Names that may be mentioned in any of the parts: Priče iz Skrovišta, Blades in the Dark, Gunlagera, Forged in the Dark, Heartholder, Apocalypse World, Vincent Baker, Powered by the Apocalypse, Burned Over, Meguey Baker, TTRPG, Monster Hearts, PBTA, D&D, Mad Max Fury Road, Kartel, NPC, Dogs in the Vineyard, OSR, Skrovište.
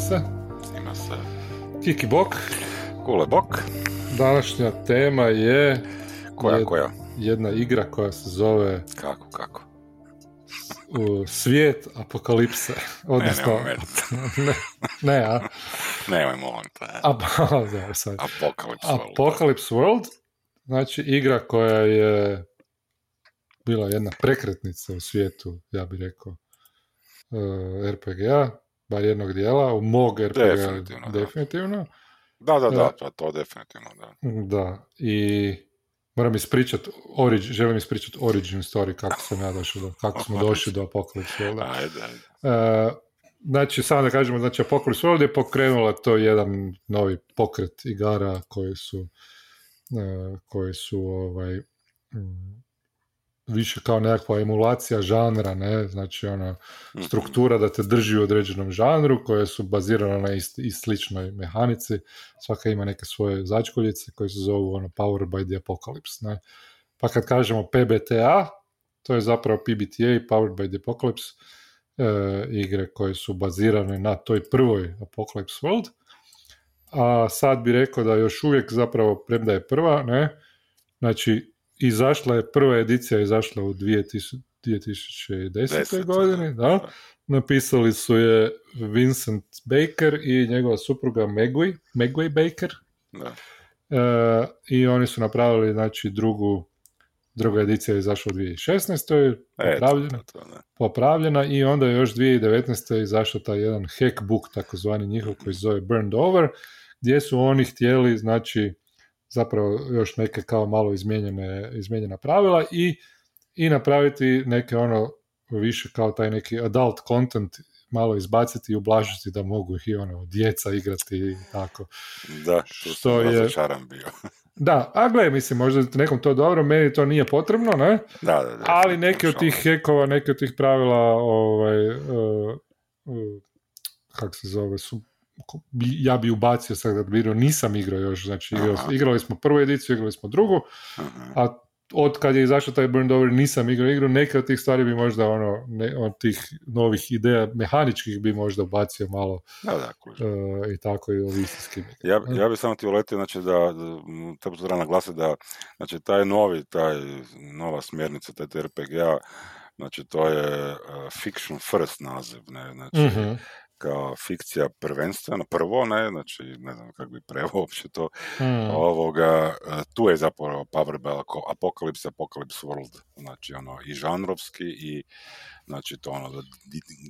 se. Snima se. Kiki Bok. Kule Bok. Današnja tema je... Koja? Jedna igra koja se zove... Kako? Svijet apokalipse. Odnosno... Ne, a? Nemoj molim te. Apocalypse World. Apocalypse World. Znači, igra koja je bila jedna prekretnica u svijetu, ja bih rekao, RPG-a, bar jednog dijela, u mog RPG-a definitivno. To definitivno, da. Da, i želim ispričati origin story, kako smo došli do Apocalypse World. Ajde. Znači, samo da kažemo, znači, Apocalypse World je pokrenula to jedan novi pokret igara koji su više kao nekakva emulacija žanra, ne? Znači ona struktura da te drži u određenom žanru koje su bazirane na i sličnoj mehanici. Svaka ima neke svoje začkoljice koje se zovu ono, Powered by the Apocalypse. Ne? Pa kad kažemo PBTA, to je zapravo PBTA, Powered by the Apocalypse, igre koje su bazirane na toj prvoj Apocalypse World. A sad bi rekao da još uvijek zapravo, premda je prva, ne? Znači, prva edicija je izašla u 2010. godini, da. Napisali su je Vincent Baker i njegova supruga Meguey Baker. Da. I oni su napravili, znači, druga edicija je izašla u 2016. Popravljena i onda je još 2019. izašao taj jedan hackbook, takozvani njihov, koji se zove Burned Over, gdje su oni htjeli, znači, zapravo još neke kao malo izmijenjena pravila i napraviti neke ono više kao taj neki adult content, malo izbaciti i ublažiti da mogu ih i ono djeca igrati i tako. Da, što je razočaran bio. Da, a gle, mislim, možda nekom to dobro, meni to nije potrebno, ne? Da, ali neki od tih hekova, neki od tih pravila kako se zove, su ja bi ubacio sad da biro, nisam igrao još, znači igrali smo prvu ediciju, igrali smo drugu, a od kad je izašao taj Burned Over nisam igrao, neke od tih stvari bi možda ono, od tih novih ideja mehaničkih bi možda ubacio malo i tako i ovisijski. Ja bi samo ti uletio, znači da treba naglasiti da, znači nova smjernica, taj RPG-a, znači to je fiction first naziv, ne, znači kao fikcija prvenstveno, prvo, ne, znači, ne znam kako bi preveo uopće to, tu je zapravo Powered by Apocalypse World, znači, ono, i žanrovski, i, znači, to ono,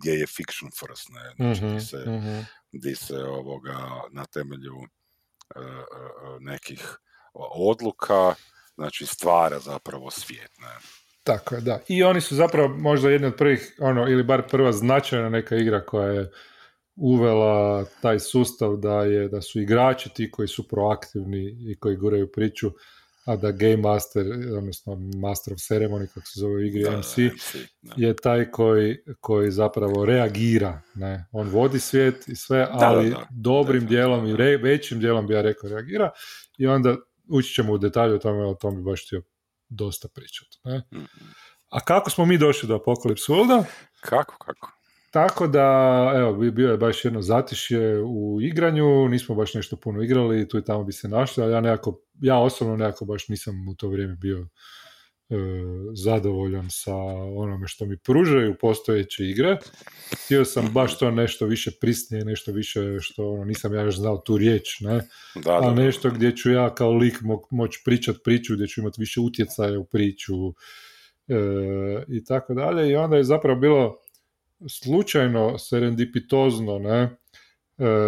gdje je fiction first, ne, znači, gdje se na temelju nekih odluka, znači, stvara zapravo svijet, ne. Tako je, da. I oni su zapravo možda jedna od prvih, ono, ili bar prva značajna neka igra koja je uvela taj sustav da su igrači ti koji su proaktivni i koji guraju priču, a da Game Master, odnosno Master of Ceremony, kako se zove u igri, MC, je taj koji zapravo reagira, ne? On vodi svijet i sve, ali dobrim dijelom i većim dijelom bi ja rekao reagira, i onda ući ćemo u detalju o tom bi baš htio dosta pričati. Ne? A kako smo mi došli do Apocalypse Worlda? Kako? Tako da, evo, bio je baš jedno zatišje u igranju, nismo baš nešto puno igrali, tu i tamo bi se našli, ali ja osobno nekako baš nisam u to vrijeme bio zadovoljan sa onome što mi pružaju postojeće igre. Htio sam baš to nešto više prisnije, nešto više što ono, nisam ja još znao tu riječ, ne? A nešto gdje ću ja kao lik moći pričati priču, gdje ću imati više utjecaja u priču i tako dalje. I onda je zapravo bilo slučajno serendipitozno, ne?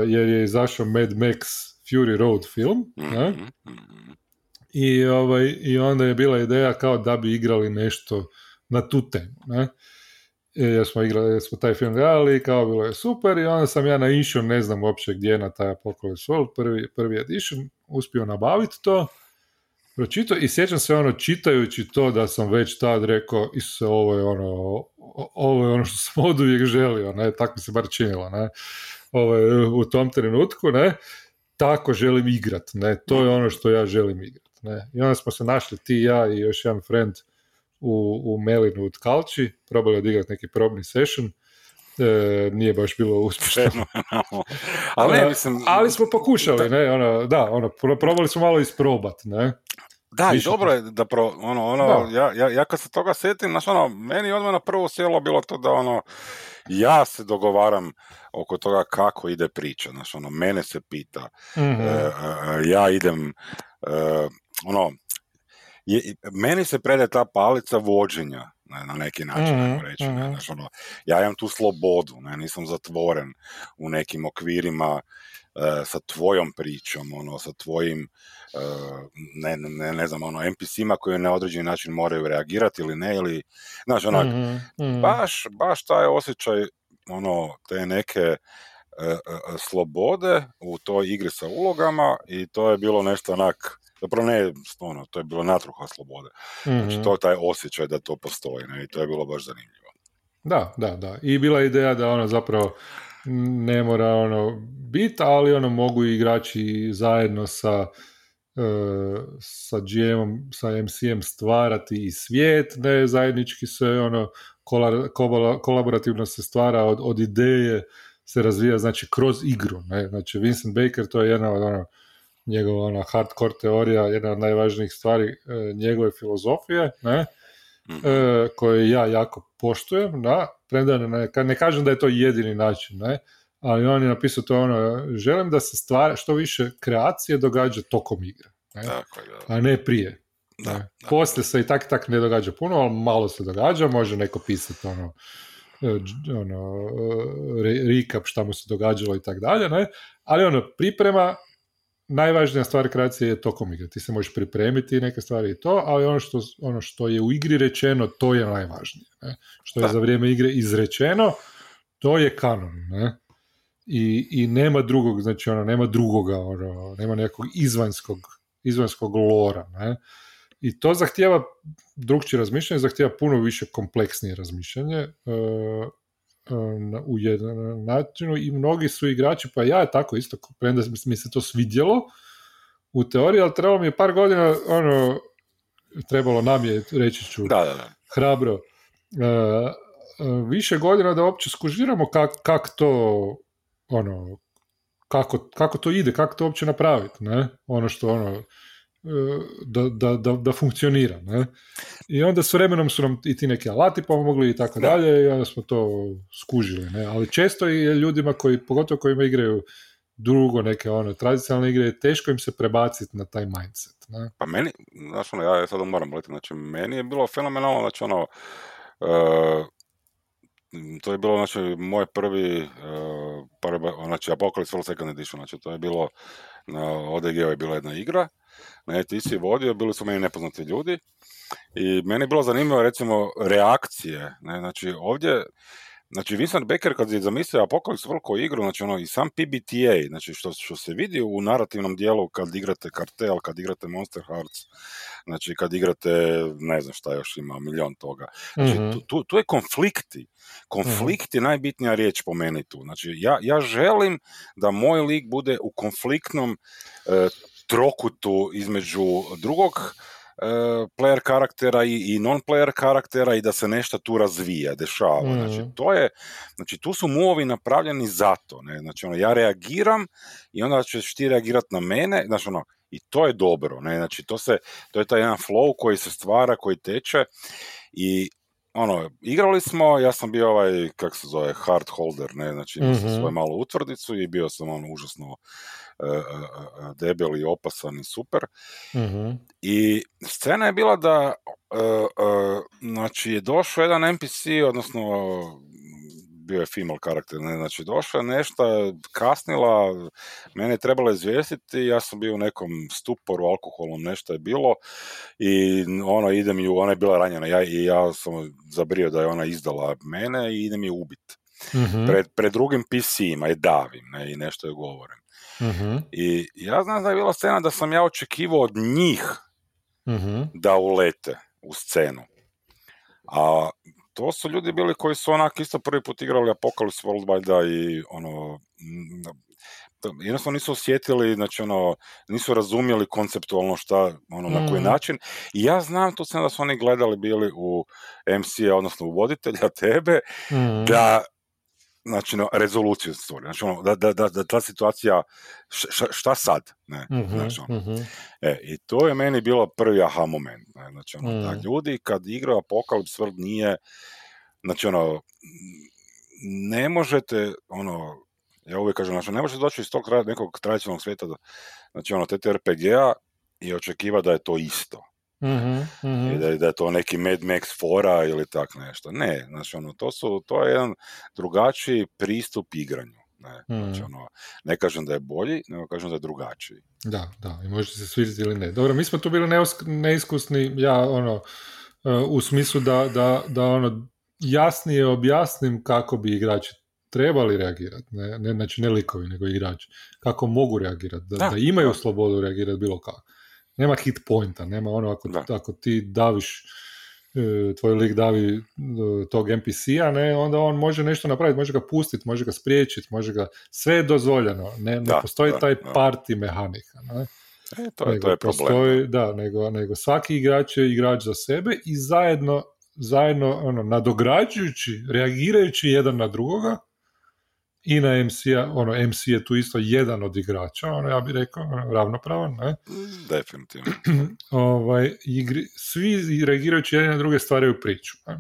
Jer je izašao Mad Max Fury Road film, ne? I onda je bila ideja kao da bi igrali nešto na tu temu, ne? Jer smo taj film gledali, kao bilo je super, i onda sam ja naišao, ne znam uopće gdje, na taj Apocalypse World, prvi edition, uspio nabaviti to, pročitao, i sjećam se ono, čitajući to, da sam već tad rekao, Isuse, ovo je ono što sam oduvijek želio, ne? Tako mi se bar činilo, ne? U tom trenutku, ne? Tako želim igrat, ne? To je ono što ja želim igrat. Ne. I onda smo se našli ti i ja i još jedan friend u Melinodalči, probali odigrati neki probni session, nije baš bilo uspješno. Ali smo pokušali, ne, probali smo malo isprobat, ne. Da, i dobro je da ja kad se toga sjetim, znači meni odmah na prvo sjelo bilo to da ja se dogovaram oko toga kako ide priča, znači mene se pita, ja idem, meni se prede ta palica vođenja, na neki način, ajmo reći, ne, znači ja imam tu slobodu, ne, nisam zatvoren u nekim okvirima sa tvojom pričom, sa tvojim ne znam, NPC-ima koji na određeni način moraju reagirati ili ne, ili, znaš, baš taj osjećaj, te neke slobode u toj igri sa ulogama, i to je bilo nešto zapravo ne, to je bilo natruha slobode. Znači, to je taj osjećaj da to postoji, ne, i to je bilo baš zanimljivo. Da. I bila je ideja da zapravo ne mora biti, ali mogu igrači zajedno sa GM-om, sa MC-em stvarati i svijet, ne, zajednički se kolaborativno se stvara od ideje, se razvija, znači kroz igru, ne, znači Vincent Baker, to je jedna od njegova hardcore teorija, jedna od najvažnijih stvari njegove filozofije, ne, koje ja jako poštujem, premda ne kažem da je to jedini način, ne, ali on je napisao to, želim da se stvara što više kreacije događa tokom igre, ne? Tako, a ne prije. Da. Poslije se i tak ne događa puno, ali malo se događa, može neko pisati recap šta mu se događalo i tak dalje, ne? Ali priprema, najvažnija stvar kreacije je tokom igre. Ti se možeš pripremiti neke stvari i to, ali ono što je u igri rečeno, to je najvažnije, ne? Što je za vrijeme igre izrečeno, to je kanon, ne? I nema drugog, znači nema drugoga, nema nekog izvanjskog lora, ne? I to zahtijeva drukčije razmišljanje, zahtijeva puno više kompleksnije razmišljanje u jednom načinu, i mnogi su igrači, pa ja je tako isto, premda mi se to svidjelo u teoriji, ali trebalo mi je par godina, trebalo nam je, reći ću hrabro, više godina da uopće skužiramo kak to kako to ide, kako to uopće napraviti, ne? Da funkcionira, ne? I onda s vremenom su nam i ti neki alati pomogli i tako dalje, i onda smo to skužili, ne? Ali često i ljudima koji, pogotovo kojima igraju drugo neke tradicionalne igre, teško im se prebaciti na taj mindset, ne? Pa meni, znaš, ja sad moram boliti, znači meni je bilo fenomenalno, znači to je bilo, znači, moj prvi znači Apocalypse World Second Edition, znači to je bilo na ODG-u je bila jedna igra, ne, ti si vodio, bili su meni nepoznati ljudi, i meni je bilo zanimljivo, recimo, reakcije, ne, znači ovdje, znači Vincent Baker kad je zamislio Apocalypse World kao igru, znači i sam PBTA, znači što se vidi u narativnom dijelu kad igrate Kartel, kad igrate Monster Hearts, znači kad igrate, ne znam šta još ima, milion toga. Znači tu je konflikti. Konflikt je najbitnija riječ po meni tu. Znači ja želim da moj lik bude u konfliktnom trokutu između drugog player karaktera i non-player karaktera, i da se nešto tu razvija, dešava. Znači, tu su movi napravljeni zato, ne? Znači, ja reagiram i onda ćeš ti reagirati na mene, znači, i to je dobro, ne? Znači, to je taj jedan flow koji se stvara, koji teče, i igrali smo, ja sam bio hard holder, ne, znači imao sam svoju malu utvrdicu i bio sam užasno debeli, opasan i super. I scena je bila da znači je došao jedan NPC, odnosno bio je female karakter, ne, znači došla je nešto, kasnila, mene je trebalo izvijestiti, ja sam bio u nekom stuporu, alkoholom, nešto je bilo, i idem ju, ona je bila ranjena, ja sam zabrio da je ona izdala mene, i idem ju ubiti. Pred drugim PC-ima je davim, ne, i nešto je govorim. I ja znam da je bila scena da sam ja očekivao od njih da ulete u scenu. A to su ljudi bili koji su isto prvi put igrali Apocalypse World valjda, i jednostavno nisu osjetili, znači nisu razumjeli konceptualno šta, na koji način. I ja znam tu sam da su oni gledali bili u MC-a, odnosno u voditelja, tebe, da znači, no, rezoluciju stvari. Znači, ono, da ta situacija, šta sad? Ne? Mm-hmm, znači, ono, mm-hmm. I to je meni bilo prvi aha moment. Ne? Znači, ono, da ljudi kad igraju Apocalypse World nije, znači, ono, ne možete, ono, ja uvijek kažem, znači, ne možete doći iz tog nekog tradicionalnog svijeta, znači, ono, TTRPG-a i očekiva da je to isto. Mm-hmm, mm-hmm. I da je to neki Mad Max fora ili tak nešto. Ne, znači, ono, to je jedan drugačiji pristup igranju. Ne, znači, ono, ne kažem da je bolji, nego kažem da je drugačiji. Da, i možete se svidjeti ili ne. Dobro, mi smo tu bili neiskusni, ja, ono, u smislu da ono, jasnije objasnim kako bi igrači trebali reagirati, ne, znači ne likovi, nego igrači, kako mogu reagirati, da imaju slobodu reagirati bilo kako. Nema hit pointa, nema ono ako ti daviš, tvoj lik davi tog NPC-a, ne, onda on može nešto napraviti, može ga pustiti, može ga spriječiti, može ga, sve je dozvoljeno, ne postoji taj party mehanika, ne? To je problem. Nego svaki igrač je igrač za sebe i zajedno ono, nadograđujući, reagirajući jedan na drugoga i na MC-a, ono, MC je tu isto jedan od igrača, ono, ja bih rekao, ono, ravnopravan, ne? Definitivno. Svi reagirajući jedan na druge stvaraju priču, ne?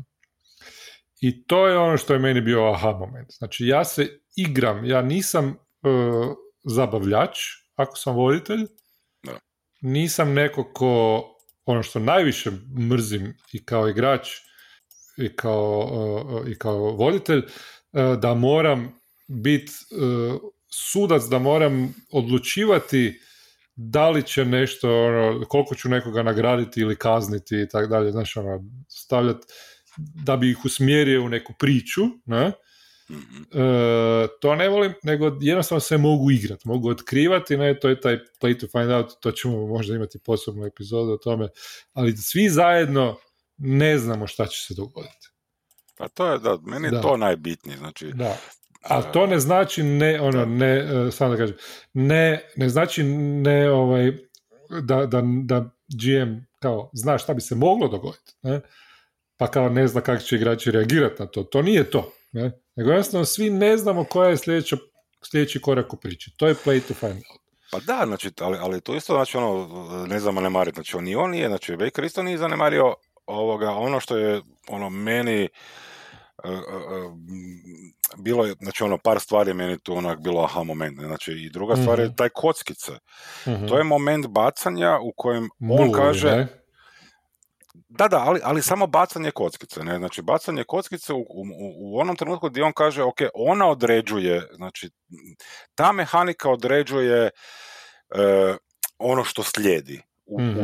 I to je ono što je meni bio aha moment. Znači, ja se igram, ja nisam zabavljač, ako sam voditelj, da. Nisam neko ko, ono što najviše mrzim i kao igrač i kao voditelj, da moram biti sudac, da moram odlučivati da li će nešto, ono, koliko ću nekoga nagraditi ili kazniti i tako dalje, znaš, ono, stavljati da bi ih usmjerio u neku priču, ne? To ne volim, nego jednostavno se mogu igrati, mogu otkrivati, ne, to je taj play to find out, to ćemo možda imati posebnu epizodu o tome, ali svi zajedno ne znamo šta će se dogoditi. Pa to je, da, meni je to najbitnije, znači... Da. Ali to ne znači ne, ono, ne, samo da kažem, ne znači ne, ovaj, da GM kao zna šta bi se moglo dogoditi, ne? Pa kao ne zna kako će igrači reagirati na to, to nije to, ne? Nego jednostavno svi ne znamo koja je sljedeći korak u priči. To je play to find out. Pa da, znači, ali to isto, znači, ono, ne znam zanemariti. Znači, on je, znači, Baker isto nije zanemario ono što je, ono, meni bilo je, znači, ono, par stvari meni tu onak bilo aha moment. Znači, i druga stvar je taj kockice. Mm-hmm. To je moment bacanja u kojem on kaže... Ne? Da, ali samo bacanje kockice, ne? Znači, bacanje kockice u onom trenutku gdje on kaže, ok, ona određuje, znači, ta mehanika određuje ono što slijedi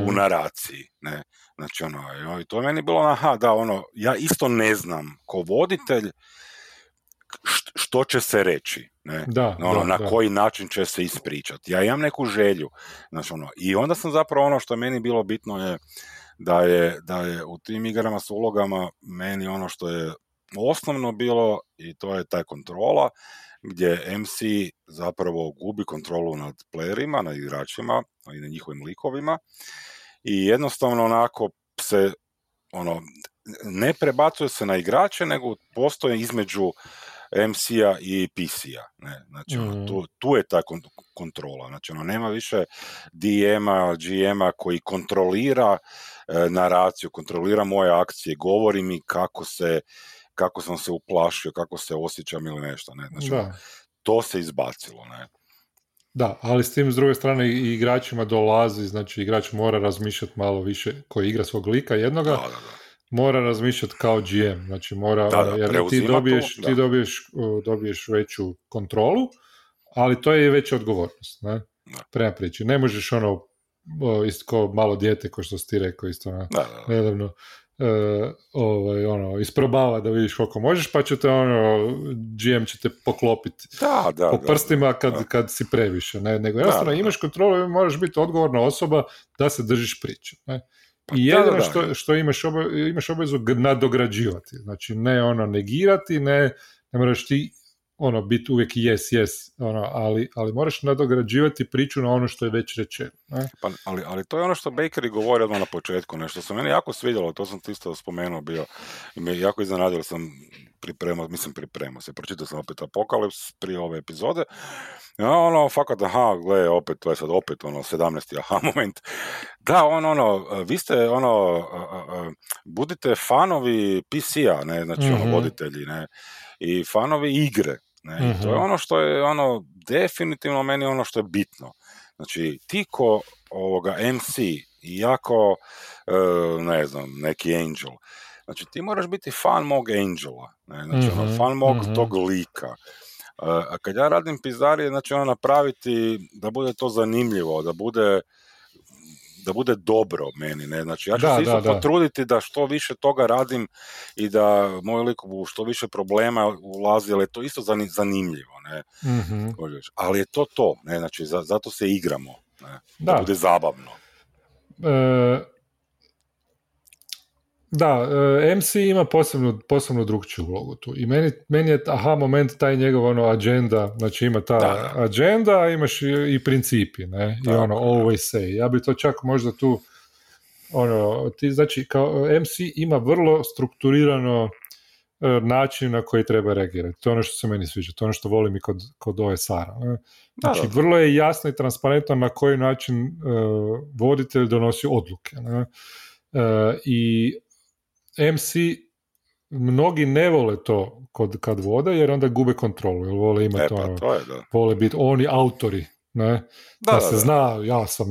u naraciji, ne? Znači, ono, i to je meni bilo, aha, da, ono, ja isto ne znam, ko voditelj, što će se reći, ne? Da, koji način će se ispričati. Ja imam neku želju, znači, ono, i onda sam zapravo ono što je meni bilo bitno je da je u tim igrama s ulogama meni ono što je osnovno bilo, i to je taj kontrola, gdje MC zapravo gubi kontrolu nad playerima, nad igračima i na njihovim likovima i jednostavno onako se, ono, ne prebacuje se na igrače, nego postoje između MC-a i PC-a, ne? Znači, ono, tu je ta kontrola, znači, ono, nema više DM-a, GM-a koji kontrolira naraciju, kontrolira moje akcije, govori mi kako sam se uplašio, kako se osjećam ili nešto, ne? Znači, ono, to se izbacilo, ne? Da, ali s tim, s druge strane, i igračima dolazi, znači, igrač mora razmišljati malo više, koji igra svog lika jednoga, da. Mora razmišljati kao GM, znači mora, jer ti dobiješ veću kontrolu, ali to je i veća odgovornost, ne? Prema priči. Ne možeš, ono, isto kao malo dijete, kao što si ti rekao isto nedavno, ono, isprobava da vidiš koliko možeš, pa će te, ono, GM će te poklopiti po prstima kad si previše, ne? Nego jednostavno imaš kontrolu i moraš biti odgovorna osoba da se držiš priče, ne? Pa i jedno što imaš obavezu nadograđivati, znači ne, ono, negirati, ne moraš ti ono, biti uvijek yes, ono, ali moraš nadograđivati priču na ono što je već rečeno. Pa, ali to je ono što Baker i govori odmah na početku, nešto se meni jako svidjelo, to sam isto spomenuo bio, i me jako iznenadio sam pripremao se, pročitao sam opet Apocalypse prije ove epizode, ono, fakat, aha, gle, opet, to je sad opet, ono, 17. aha moment. Da, vi ste, budite fanovi PC-a, ne, znači, voditelji, ne, i fanovi igre, ne, i to je ono što je, definitivno meni ono što je bitno. Znači, ti ko ovoga MC, jako, ne znam, neki Angel, znači, ti moraš biti fan mog Angela, ne, znači, fan mog tog lika. A kad ja radim pizdarije, znači, napraviti da bude to zanimljivo, da bude dobro meni, ne, znači, ja ću se isto potruditi da što više toga radim i da moj lik u što više problema ulazi, ali je to isto zanimljivo, ne, ali je to, ne, znači, zato se igramo, ne, da bude zabavno. Da, MC ima posebno drugčiju ulogu tu i meni je aha moment taj njegov agenda, znači ima ta agenda, imaš i principi, ne, i always say, ja bi to čak možda tu, ti znači kao MC ima vrlo strukturirano način na koji treba reagirati, to je ono što se meni sviđa, to je ono što volim i kod OSR-a, znači vrlo je jasno i transparentno na koji način voditelj donosi odluke, ne, i MC mnogi ne vole to kad vode, jer onda gube kontrolu, jer vole imati vole biti oni autori, ne? Da se zna, ja sam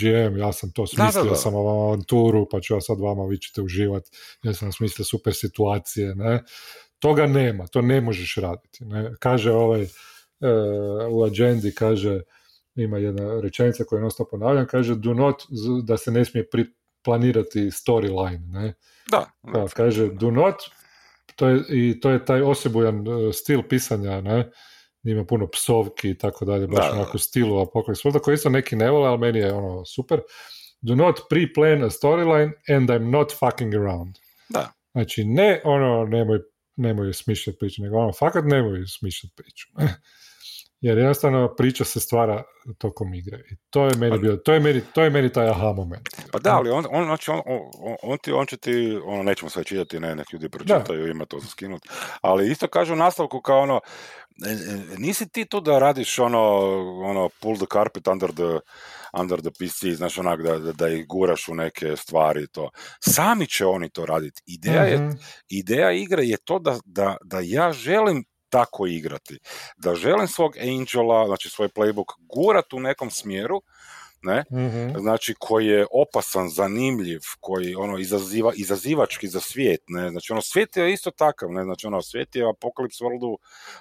GM, ja sam to smislio, sam ovu avanturu, pa ću ja sad vama, vi ćete uživati, ja sam smislio super situacije, ne? Toga nema, to ne možeš raditi, ne? Kaže u agendi, kaže, ima jedna rečenica koju non stop ponavljam, kaže da se ne smije planirati storyline, ne? Da, kaže, do not, to je taj osebujan stil pisanja, ne? Ima puno psovki i tako dalje, baš onako stilu Apocalypse World, koji isto neki ne vole, ali meni je super. Do not pre-plan a storyline and I'm not fucking around. Da. Znači, ne nemoj smišljati priču, nego fakat nemoj smišljati priču. Jer jednostavno priča se stvara tokom igre. I to je meni bio, to je meni taj aha moment. Pa da, ali on će ti, nećemo sve čitati, ne, neki ljudi pročitaju, ima to za skinut. Ali isto kaže u nastavku kao nisi ti to da radiš pull the carpet under the PC, znaš, onak da ih guraš u neke stvari, to. Sami će oni to raditi. Ideja igre je to da ja želim tako igrati. Da želim svog Angela, znači svoj playbook, gurat u nekom smjeru, ne? Znači koji je opasan, zanimljiv, koji izazivački za svijet, ne? Znači svijet je isto takav, ne? Znači svijet je Apocalypse Worldu,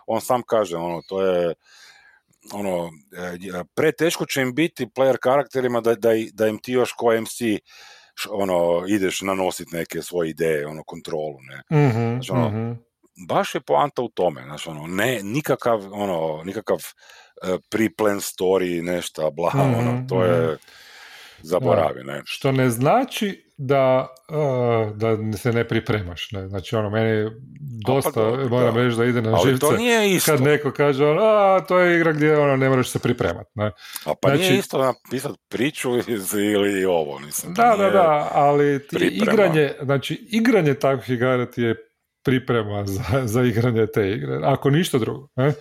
on sam kaže, to je preteško će im biti player karakterima da im ti još ko MC ideš nanositi neke svoje ideje, kontrolu, ne? Znači baš je poanta u tome, znači, ne, nikakav pre-plan story, nešto, bla, to je zaboravi, ne. Što ne znači da se ne pripremaš, ne, znači, meni dosta, moram reći da ide na živce, to nije isto. Kad neko kaže, to je igra gdje, ne moraš se pripremati, ne. A pa znači, nije isto napisati priču ili ovo, mislim. Da, ali igranje takvih igara ti je priprema za igranje te igre, ako ništa drugo. Ne?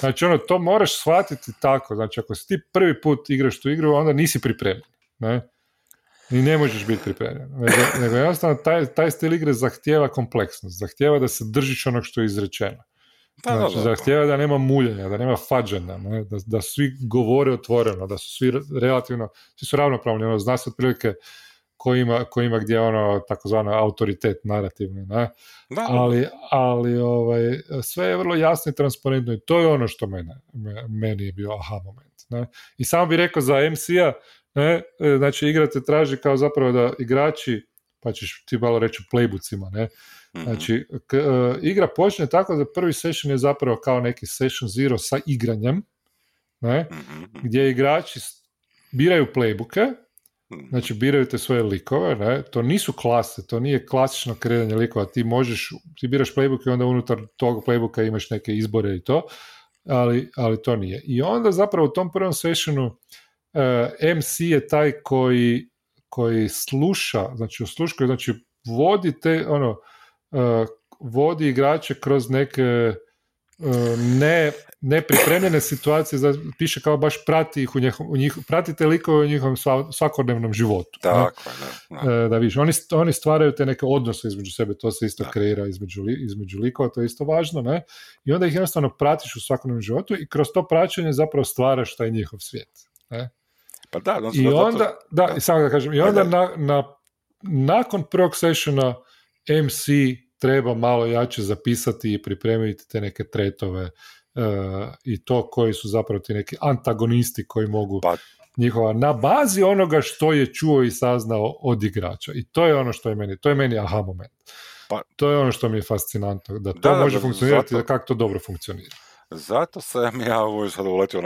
Znači, to moraš shvatiti tako, znači, ako si ti prvi put igraš tu igru, onda nisi pripremljen, ne? I ne možeš biti pripremljen. Nego jednostavno, taj stil igre zahtijeva kompleksnost, zahtijeva da se držiš onog što je izrečeno. Znači, zahtijeva da nema muljanja, da nema fađanja, ne? Da svi govore otvoreno, da su svi relativno, svi su ravnopravni, zna se otprilike ko ima gdje takozvani autoritet narativni, ne? Ali sve je vrlo jasno i transparentno i to je ono što meni je bio aha moment, ne? I samo bih rekao za MC-a, ne? Znači igra te traži kao zapravo da igrači, pa ćeš ti malo reći u playbookcima, ne? Znači igra počne tako da prvi session je zapravo kao neki session zero sa igranjem, ne? Gdje igrači biraju playbooke Znači, biraju te svoje likove, ne? To nisu klase, to nije klasično kreiranje likova. Ti biraš playbook i onda unutar tog playbooka imaš neke izbore i to, ali to nije. I onda zapravo u tom prvom sessionu MC je taj koji sluša, znači osluškuje, znači vodi te, vodi igrače kroz neke nepripremljene situacije, piše kao baš prati ih pratite likove u njihovom svakodnevnom životu. Tako, da vidiš. Oni stvaraju te neke odnose između sebe, to se isto kreira između likova, to je isto važno, ne? I onda ih jednostavno pratiš u svakodnevnom životu i kroz to praćenje zapravo stvaraš taj njihov svijet. Ne? Pa da, samo da kažem, i onda nakon prvog sessiona MC treba malo jače zapisati i pripremiti te neke tretove i to koji su zapravo ti neki antagonisti koji mogu njihova, na bazi onoga što je čuo i saznao od igrača. I to je ono što je meni, aha moment. To je ono što mi je fascinantno, da to može funkcionirati, da kako to dobro funkcionira. Zato sam ja ovo sad uletio,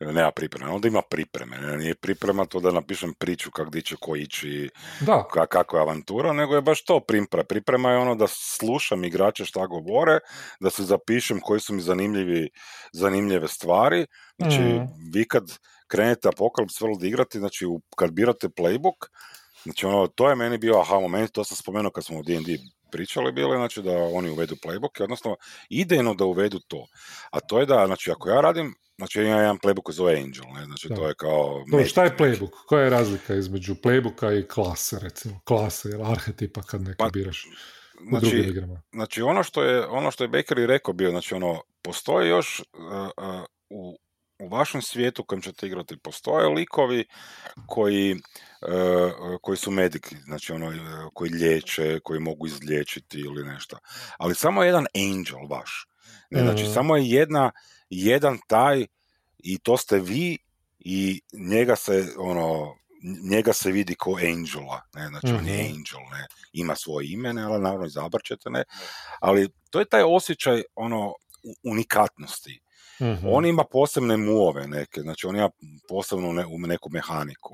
nema pripreme, onda ima pripreme, nije priprema to da napišem priču kako gdje će ko ići, kako je avantura, nego je baš to priprema je ono da slušam igrače šta govore, da se zapišem koji su mi zanimljive stvari, znači vi kad krenete Apocalypse World igrati, znači kad birate playbook, znači to je meni bio aha moment, to sam spomenuo kad smo u D&D pričali bile, znači da oni uvedu playbook, odnosno idejno da uvedu to. A to je da, znači ako ja radim, znači ja imam jedan playbook koji zove Angel, ne? Znači to je kao... šta je playbook? Koja je razlika između playbooka i klase, recimo? Klase ili arhetipa kad neka biraš u drugim igrama. Znači ono što je Baker i rekao bio, znači postoji još u vašem svijetu kojem ćete igrati, postoje likovi koji su mediki, znači koji liječe, koji mogu izliječiti ili nešto. Ali samo jedan angel vaš. Ne, znači samo je jedan taj i to ste vi i njega se vidi ko angela. Ne, znači on je angel, ne, ima svoje ime, ne, ali naravno izabrćete, ne. Ali to je taj osjećaj unikatnosti. On ima posebne muove neke, znači on ima posebnu neku mehaniku,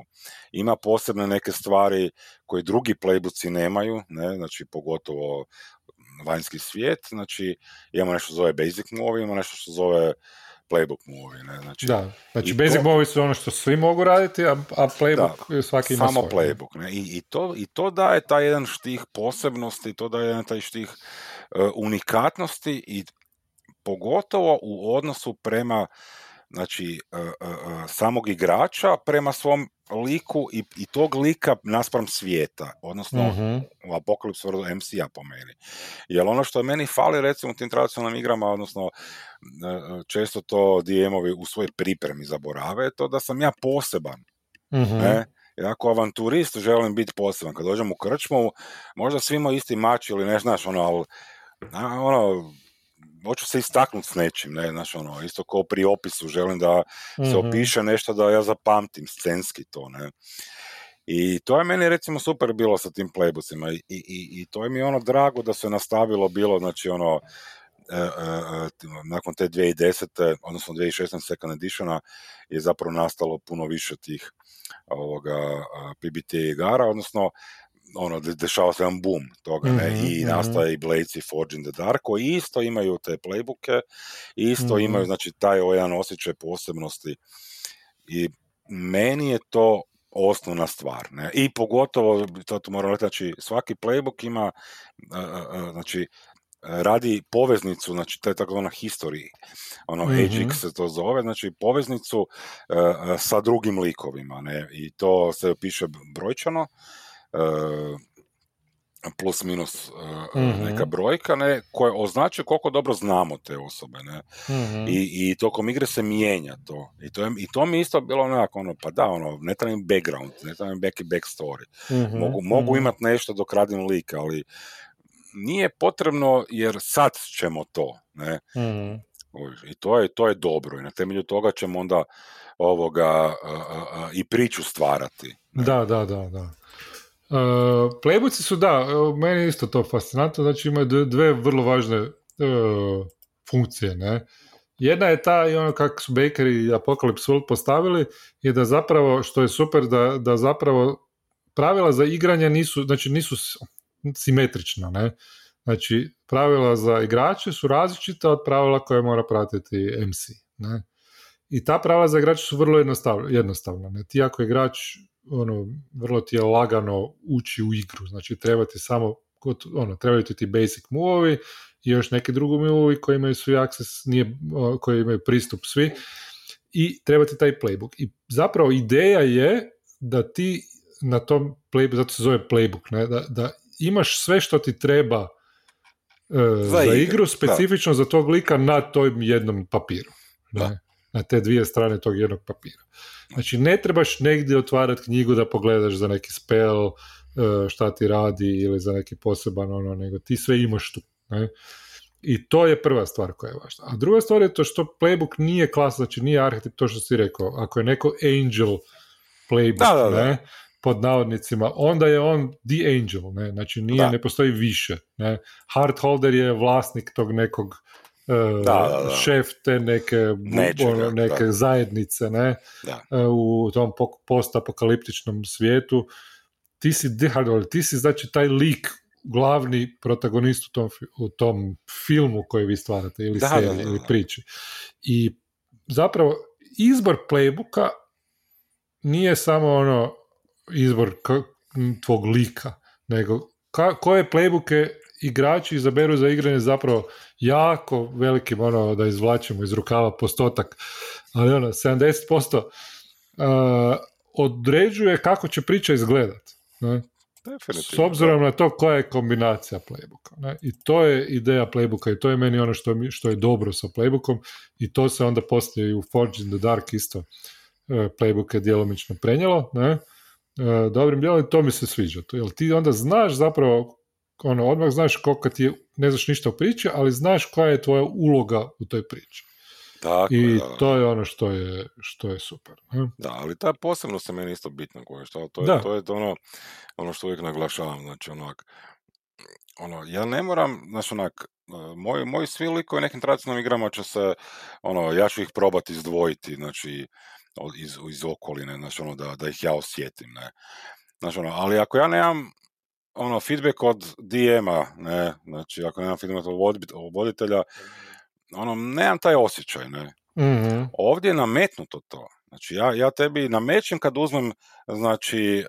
ima posebne neke stvari koje drugi playbooci nemaju, ne? Znači pogotovo vanjski svijet, znači imamo nešto zove basic muove, imamo nešto što zove playbook muovi, ne? Znači basic muovi su ono što svi mogu raditi, a playbook svaki ima svoj. Samo playbook, ne? I to daje taj jedan štih posebnosti, to daje jedan taj štih unikatnosti i pogotovo u odnosu prema znači, samog igrača, prema svom liku i tog lika naspram svijeta, odnosno u Apocalypse World MC-a po meni. Jer ono što meni fali recimo u tim tradicionalnim igrama, odnosno često to DM-ovi u svojoj pripremi zaborave, je to da sam ja poseban. Ne? Jer ako avanturist želim biti poseban, kad dođem u krčmu, možda svi imaju isti mač ili ne znaš, hoću se istaknuti s nečim, ne, znači isto kao pri opisu, želim da se opiše nešto da ja zapamtim scenski to, ne. I to je meni recimo super bilo sa tim playbusima i to je mi drago da se nastavilo bilo, znači nakon te 2010. odnosno 2016. second editiona je zapravo nastalo puno više tih PBTA igara, odnosno dešava se jedan boom toga, ne, i nastaje i Blades i Forged in the Dark, koji isto imaju te playbooke, isto imaju, znači, taj jedan osjećaj posebnosti i meni je to osnovna stvar, ne, i pogotovo, zato moram reći, znači, svaki playbook ima, znači, radi poveznicu, znači to je takozvana history, HX se to zove, znači poveznicu sa drugim likovima, ne, i to se piše brojčano, plus minus neka brojka, ne, koja označuje koliko dobro znamo te osobe, ne. I tokom igre se mijenja to. I to mi isto bilo onako, ne trebam background, ne trebam backstory. Mogu imati nešto dok radim lika, ali nije potrebno jer sad ćemo to, ne. I to je dobro i na temelju toga ćemo onda i priču stvarati. Ne? Da. Playbooci su, meni isto to fascinantno, znači imaju dve vrlo važne funkcije, ne? Jedna je ta i ono kako su Baker i Apocalypse World postavili je da zapravo, što je super, da zapravo pravila za igranje nisu, znači nisu simetrična, ne? Znači pravila za igrače su različita od pravila koje mora pratiti MC, ne? I ta pravila za igrače su vrlo jednostavna, ne? Ti ako igrač, ono, vrlo ti je lagano ući u igru, znači treba ti samo, ono, trebaju ti basic move-ovi i još neki drugi move-ovi koji imaju svi access, koji imaju pristup svi, i treba ti taj playbook. I zapravo ideja je da ti na tom playbook, zato se zove playbook, ne? Da imaš sve što ti treba za igru, specifično da. Za tog lika na tom jednom papiru. Ne? Na te dvije strane tog jednog papira. Znači, ne trebaš negdje otvarati knjigu da pogledaš za neki spell, šta ti radi, ili za neki poseban ono, nego ti sve imaš tu. Ne? I to je prva stvar koja je važna. A druga stvar je to što playbook nije klasa, znači nije arhetip, to što si rekao. Ako je neko angel playbook, ne, pod navodnicima, onda je on the angel, ne? Znači ne postoji više. Ne? Heartholder je vlasnik tog nekog šef te neke zajednice, ne? U tom postapokaliptičnom svijetu. Ti si znači taj lik, glavni protagonist u tom filmu koji vi stvarate, ili seriji, ili priči. I zapravo izbor playbooka nije samo ono izbor tvog lika, nego koje playbooke igrači izaberu za igranje, zapravo jako velikim, ono, da izvlačimo iz rukava postotak, ali ono, 70% određuje kako će priča izgledati. Ne? S obzirom na to koja je kombinacija playbooka. Ne? I to je ideja playbooka i to je meni ono što je dobro sa playbookom, i to se onda poslije u Forged in the Dark isto playbook je djelomično prenijelo, ne? Dobrim dijelom, i to mi se sviđa. Jer ti onda znaš zapravo, ono, odmah znaš koliko ti je, ne znaš ništa o priči, ali znaš koja je tvoja uloga u toj priči. Tako, to je ono što je super. Da, ali ta posebnost je meni isto bitna, to je ono što uvijek naglašavam, znači onak, ono, ja ne moram, znači onak, moji svi likovi nekim tradicionalnim igrama će se, ono, ja ću ih probati izdvojiti, znači iz okoline, znači ono, da ih ja osjetim, ne. Znači ono, ali ako ja nemam ono feedback od DM-a, ne, znači ako nemam feedback od voditelja, ono, nemam taj osjećaj, ne. Mm-hmm. Ovdje je nametnuto to. Znači, ja tebi namećem kad uzmem, znači,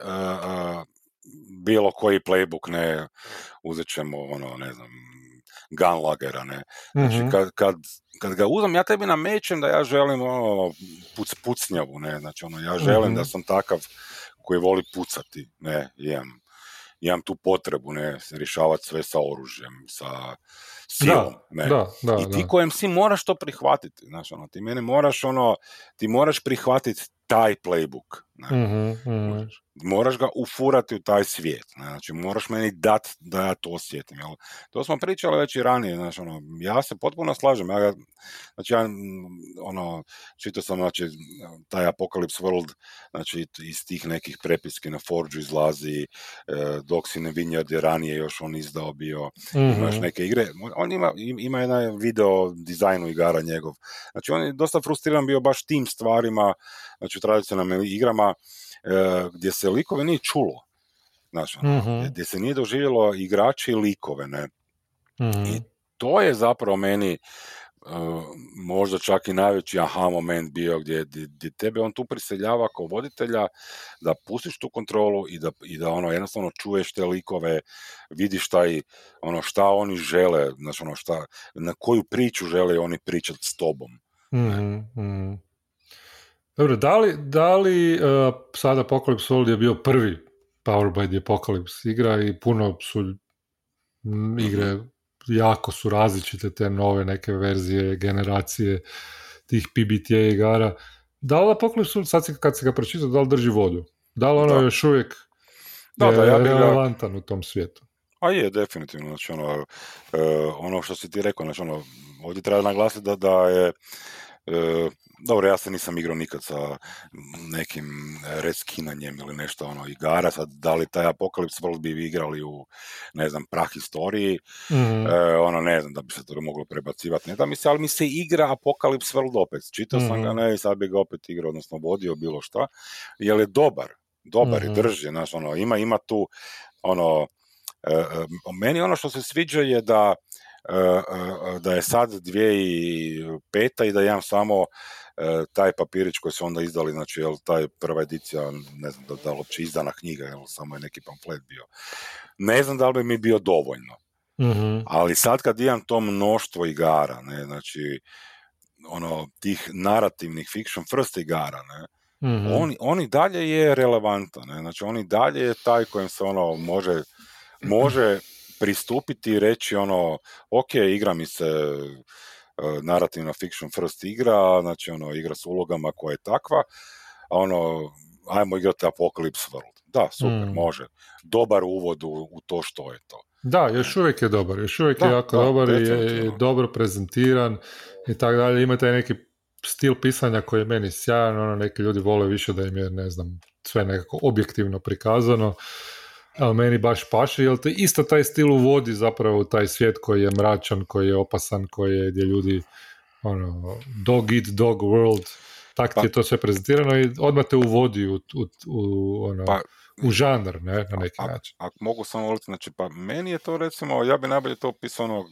bilo koji playbook, ne, uzet ćemo, ono, ne znam, Gunlagera, ne. Znači, mm-hmm. kad ga uzmem, ja tebi namećem da ja želim, ono, pucnjavu, ne. Znači, ono, ja želim da sam takav koji voli pucati, ne, imam tu potrebu, ne, rješavati sve sa oružjem, sa silom, da, ne. Da, i ti kojem si moraš to prihvatiti, znaš, ono, ti mene moraš, ono, ti moraš prihvatiti taj playbook, ne. Mm-hmm. Moraš ga ufurati u taj svijet, ne, znači, moraš meni dati da ja to osjetim, jel? To smo pričali već i ranije, znaš, ono, ja se potpuno slažem, čitao sam, znači, taj Apocalypse World, znači, iz tih nekih prepiski na Forge izlazi, Dogs in the Vineyard je ranije još on izdao bio, imaš neke igre, on ima jedan video dizajnu igara njegov, znači, on je dosta frustriran bio baš tim stvarima, znači, u tradicionalnim igrama, gdje se likove nije čulo, znači, gdje se nije doživjelo igrači i likove, ne. I to je zapravo meni možda čak i najveći aha moment bio, gdje tebe on tu priseljava kao voditelja da pustiš tu kontrolu i da ono, jednostavno čuješ te likove, vidiš taj, ono, šta oni žele, znači, ono, šta, na koju priču žele oni pričati s tobom. Dobro, da li sada Apocalypse World je bio prvi Powered by the Apocalypse igra i puno su igre, jako su različite te nove neke verzije, generacije tih PBTA igara. Da li Apocalypse World, sad kad se ga pročita, da li drži vodu? Da li ono još uvijek je relevantan u tom svijetu? A je, definitivno. Znači, ono što si ti rekao, znači, ono, ovdje treba naglasiti da je Dobro, ja se nisam igrao nikad sa nekim reskinanjem ili nešto ono igara, sad da li taj Apocalypse World bi vi igrali u, ne znam, prahistoriji, ono ne znam da bi se to moglo prebacivati, ne da mi se, ali mi se igra Apocalypse World opet, čitao sam ga, ne, sad bi ga opet igrao, odnosno vodio bilo šta, jer je dobar i drži, znaš, ono, ima tu, ono, meni ono što se sviđa je da je sad 2005. i da imam samo taj papirić koji su onda izdali, znači, jel, taj prva edicija, ne znam da li uopće izdana knjiga, jel, samo je neki pamflet bio. Ne znam da li bi mi bio dovoljno, ali sad kad imam to mnoštvo igara, ne, znači, ono, tih narativnih fiction first igara, ne, on i dalje je relevantan, ne, znači, on i dalje je taj kojem se, ono, može pristupiti i reći ono, ok, igra mi se narativna fiction first igra, znači ono, igra s ulogama koja je takva, a ono, ajmo igrati Apocalypse World. Da, super, može. Dobar uvod u to što je to. Da, još uvijek je dobar, je jako dobar, je dobro prezentiran i tako dalje. Ima taj neki stil pisanja koji je meni sjajan, ono, neki ljudi vole više da im je, ne znam, sve nekako objektivno prikazano. Ali meni baš paše, jer te isto taj stil uvodi zapravo taj svijet koji je mračan, koji je opasan, koji je gdje ljudi, ono, dog eat dog world, tak ti je to sve prezentirano i odmah te uvodi u žanr, ne, na neki način. Ako mogu samo voliti, znači, pa meni je to, recimo, ja bi najbolje to opisao, ono,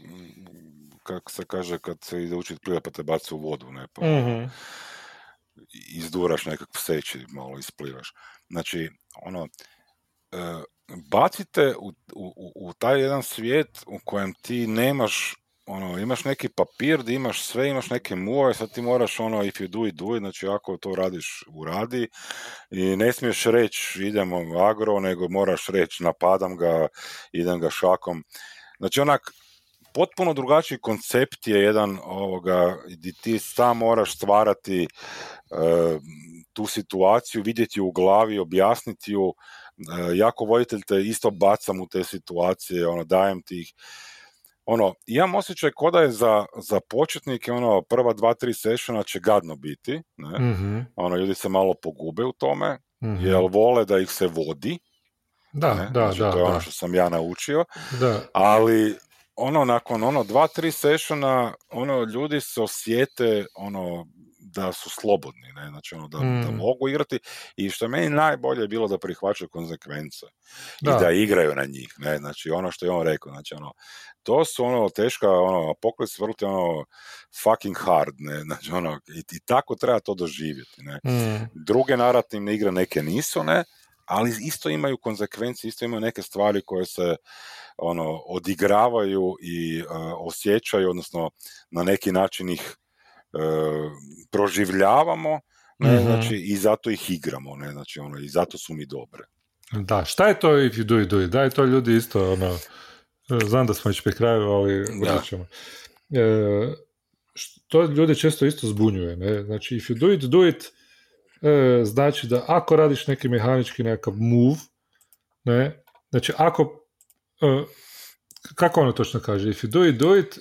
kako se kaže, kad se ide učiti plivati pa te baci u vodu, ne, pa izduraš nekakvu seći, malo isplivaš. Znači, ono, bacite u taj jedan svijet u kojem ti nemaš, ono, imaš neki papir gdje imaš sve, imaš neke move, sad ti moraš, ono, if you do it, do it, znači ako to radiš, uradi, i ne smiješ reći idemo agro, nego moraš reći napadam ga, idem ga šakom, znači onak potpuno drugačiji koncept je jedan ovoga, gdje ti sam moraš stvarati tu situaciju, vidjeti ju u glavi, objasniti ju. Jako voditelj te isto bacam u te situacije, ono, dajem ti ih. Ono, imam osjećaj ko da je za početnike, ono, prva 2-3 sessiona će gadno biti, ne? Ono, ljudi se malo pogube u tome, jer vole da ih se vodi. Znači, to je ono što sam ja naučio. Ali, ono, nakon, ono, 2-3 sessiona, ono, ljudi se osjete, ono, da su slobodni, ne, znači ono, da mogu igrati, i što je meni najbolje je bilo da prihvaćaju konsekvence i da igraju na njih, ne, znači ono što je on rekao, znači ono, to su ono teška, ono, Apocalypse World je ono fucking hard, ne, znači ono, i tako treba to doživjeti, ne. Druge narativne igre neke nisu, ne, ali isto imaju konsekvencije, isto imaju neke stvari koje se, ono, odigravaju i osjećaju, odnosno na neki način ih proživljavamo, ne, znači, i zato ih igramo, ne, znači, ono, i zato su mi dobre. Da, šta je to if you do it, do it? Da, je to ljudi isto, ono, znam da smo već pri kraju, ali ćemo. To ljude često isto zbunjuje, ne, znači, if you do it, do it, znači da ako radiš neki mehanički nekakav move, ne, znači, ako, kako ono točno kaže, if you do it, do it,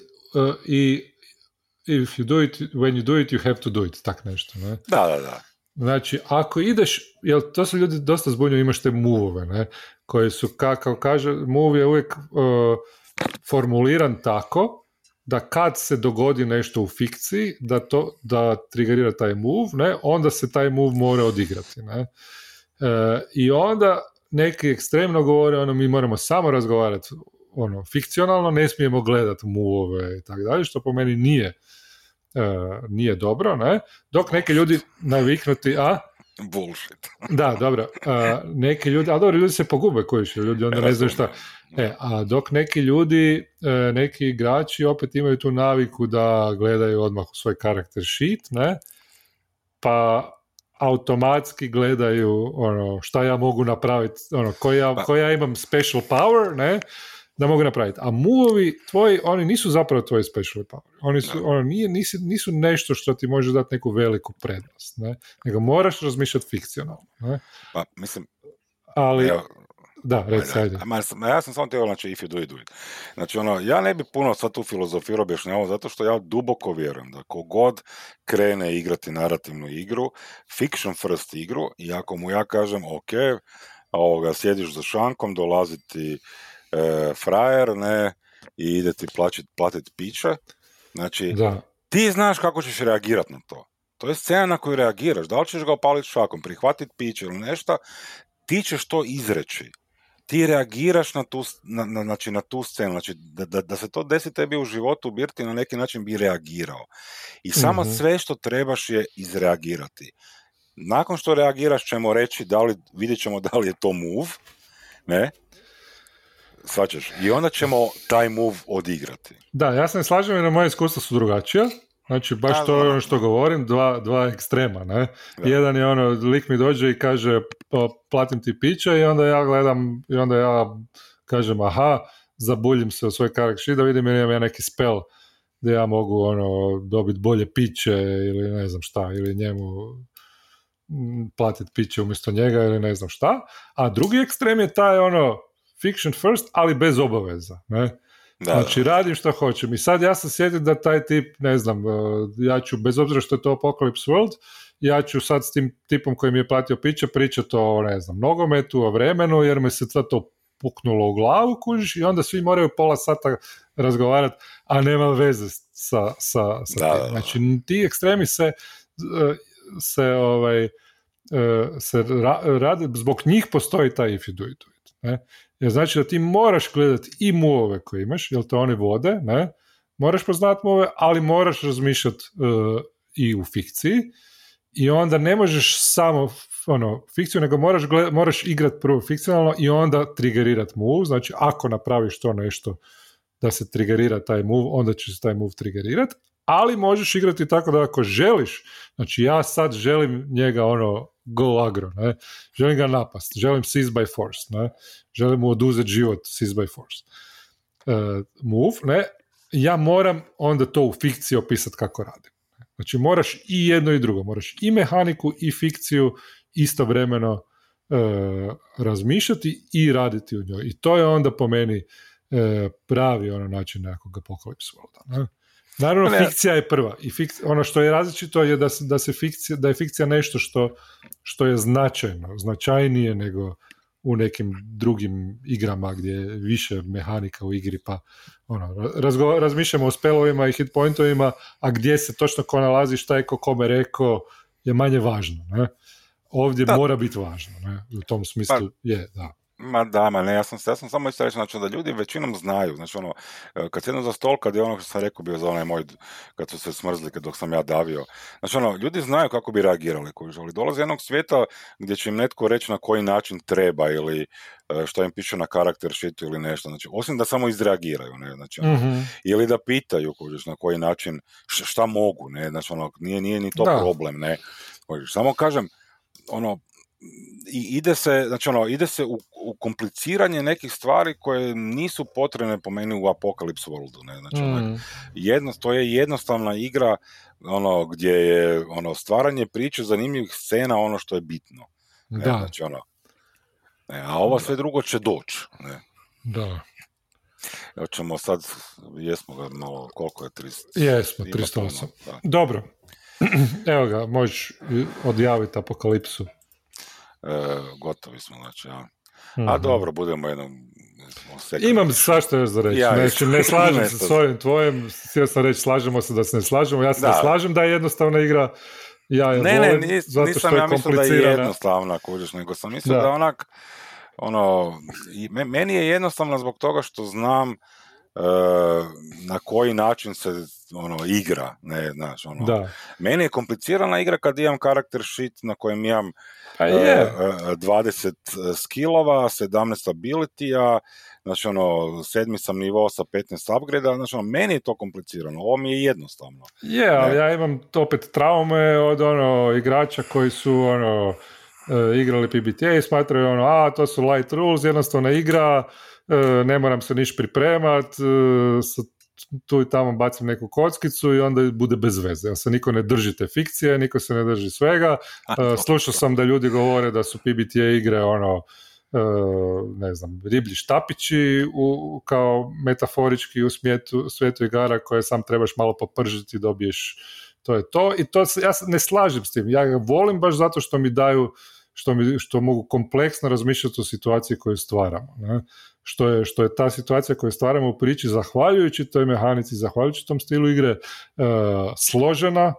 if you do it, when you do it, you have to do it, tak nešto, ne? Da. Znači, ako ideš, jel to se ljudi dosta zbunjuju, imaš te move-ove, ne? Koje su, kako kaže, move je uvijek formuliran tako da kad se dogodi nešto u fikciji, da triggerira taj move, ne? Onda se taj move mora odigrati, ne? I onda neki ekstremno govore, ono, mi moramo samo razgovarati, ono, fikcionalno, ne smijemo gledati move-ove i tako dalje, što po meni nije dobro, ne? Dok neki ljudi naviknuti, bullshit. Da, dobro. Neki ljudi, a dobro, ljudi se pogube kojiš, ljudi onda ne znaju šta. A dok neki ljudi, neki igrači opet imaju tu naviku da gledaju odmah u svoj karakter sheet, ne? Pa automatski gledaju, ono, šta ja mogu napraviti, ono, koja imam special power, ne, da mogu napraviti. A move-ovi tvoji, oni nisu zapravo tvoji special power. Oni su, ono, nisu nešto što ti može dati neku veliku prednost, ne, nego moraš razmišljati fikcionalno, ne. Pa, mislim, ali, Da, reci, ajde. Ja sam samo teo, znači, if you do it, do it. Znači, ono, ja ne bi puno sad tu filozofiju objašnjavao, zato što ja duboko vjerujem da kogod krene igrati narativnu igru, fiction first igru, i ako mu ja kažem, ok, sjediš za šankom, dolazi ti frajer, ne, i ide ti platiti piće, znači, da. Ti znaš kako ćeš reagirati na to. To je scena na koju reagiraš. Da li ćeš ga opaliti šakom, prihvatiti piće ili nešto, ti ćeš to izreći. Ti reagiraš na tu scenu. Znači, da se to desi tebi u životu, Birti, na neki način bi reagirao. I samo sve što trebaš je izreagirati. Nakon što reagiraš ćemo reći, vidjet ćemo da li je to move, ne? Svačeš. I onda ćemo taj move odigrati. Da, ja se ne slažem jer moje iskustva su drugačija. Znači, baš to je ono što govorim, dva ekstrema, ne? Da. Jedan je ono, lik mi dođe i kaže, platim ti piće, i onda ja gledam, i onda ja kažem, aha, zabuljim se u svoj karakter, da vidim jer imam ja neki spell gdje ja mogu ono, dobiti bolje piće ili ne znam šta, ili njemu platiti piće umjesto njega ili ne znam šta. A drugi ekstrem je taj ono, fiction first, ali bez obaveza, ne? Da, znači, radim što hoćem. I sad ja sam sjetim da taj tip, ne znam, ja ću, bez obzira što je to Apocalypse World, ja ću sad s tim tipom koji mi je platio piće pričati o, ne znam, nogometu, o vremenu, jer me se to puknulo u glavu, kužiš, i onda svi moraju pola sata razgovarati, a nema veze sa tim. Znači, ti ekstremi se rade, zbog njih postoji taj if you do it. Ne? Jer znači da ti moraš gledati i move koje imaš, jer te oni vode, ne? Moraš poznat move, ali moraš razmišljati i u fikciji, i onda ne možeš samo fikciju, nego moraš igrati prvo fikcionalno i onda triggerirati move. Znači ako napraviš to nešto da se triggerira taj move, onda će se taj move triggerirati, ali možeš igrati tako da ako želiš, znači ja sad želim njega go agro, ne? Želim ga napast, želim seize by force, ne? Želim mu oduzeti život, seize by force. Move, ne? Ja moram onda to u fikciji opisati kako radim. Znači moraš i jedno i drugo, moraš i mehaniku i fikciju istovremeno razmišljati i raditi u njoj. I to je onda po meni pravi način nekog Apocalypse Worlda, ne? Naravno, fikcija je prva. I ono što je različito je da je fikcija nešto što je značajno, značajnije nego u nekim drugim igrama gdje je više mehanika u igri, pa razmišljamo o spelovima i hit pointovima, a gdje se točno ko nalazi, šta je ko kome rekao, je manje važno. Ne? Ovdje mora biti važno. Ne? U tom smislu je, da. Ja sam samo isto reći, znači, da ljudi većinom znaju, znači kad sjednu za stol, kad je ono što sam rekao bio za onaj moj, kad su se smrzli, dok sam ja davio, znači ljudi znaju kako bi reagirali, ali dolaze jednog svijeta gdje će im netko reći na koji način treba ili što im piše na karakter sheetu ili nešto, znači, osim da samo izreagiraju, ne, znači, ili da pitaju, na koji način, šta mogu, ne, znači, nije ni to problem, ne, samo kažem, i ide se u kompliciranje nekih stvari koje nisu potrebne po meni u Apocalypse Worldu, ne? Znači, to je jednostavna igra gdje je stvaranje priče zanimljivih scena ono što je bitno. Ne? Da. Znači, a ovo sve drugo će doći. Ne? Da. Hoćemo sad, jesmo ga malo, koliko je? 300? Jesmo, 308. Dobro. Evo ga, možeš odjaviti apokalipsu. Gotovi smo, znači, ja. A dobro, budemo jednom... Imam svašta još za reći. Znači, ne slažem se s ovim tvojem, htio sam reći, slažemo se da se ne slažemo, ja se ne slažem da je jednostavna igra, ja je volim, zato što je komplicirana. Ne, nisam ja mislio da je jednostavna, nego sam mislio da onak, meni je jednostavna zbog toga što znam na koji način se igra, ne, znaš, meni je komplicirana igra kad imam karakter sheet na kojem imam 20 skillova, 17 ability-a, znači 7 sam nivo sa 15 upgrade-a, znači meni je to komplicirano, ovo mi je jednostavno. Ali ja imam opet traume od igrača koji su igrali PBTA i smatraju to su light rules, jednostavna igra, ne moram se niš pripremat, tu i tamo bacim neku kockicu i onda bude bez veze. Ja se niko ne drži te fikcije, niko se ne drži svega. Slušao sam da ljudi govore da su PBTA igre ne znam, riblji štapići kao metaforički u svijetu igara koje sam trebaš malo popržiti, dobiješ, to je to. I to ja se ne slažem s tim, ja ga volim baš zato što mi daju, što mogu kompleksno razmišljati o situaciji koju stvaramo, ne? Što je ta situacija koju stvaramo u priči, zahvaljujući toj mehanici, zahvaljujući tom stilu igre, složena,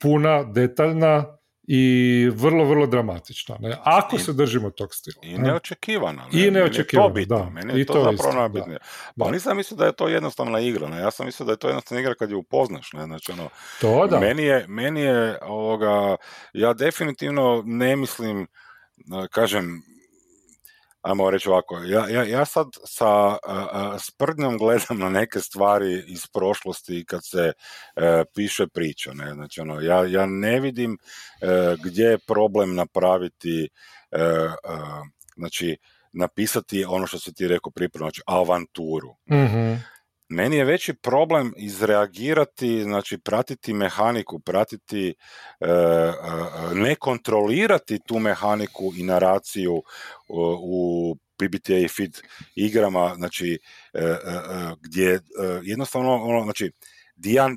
puna, detaljna i vrlo, vrlo dramatična. Ne? Ako se držimo tog stila. I neočekivana. Ne? I neočekivana, meni je to bitno, da. Meni je to zapravo najbitnije. Pa nisam mislio da je to jednostavna igra. Ne? Ja sam mislio da je to jednostavna igra kad je upoznaš. Ne? Znači, ono, to da. Meni je ja definitivno ne mislim, kažem, ajmo reći ovako, ja sad sa sprdnjom gledam na neke stvari iz prošlosti kad se piše priča, ne? Znači, ono, ja ne vidim gdje je problem napraviti, znači, napisati ono što si ti rekao pripremno, znači, avanturu. Mm-hmm. Meni je veći problem izreagirati, znači pratiti mehaniku, pratiti, ne kontrolirati tu mehaniku i naraciju u PBTA feed igrama, znači gdje jednostavno, ono, znači,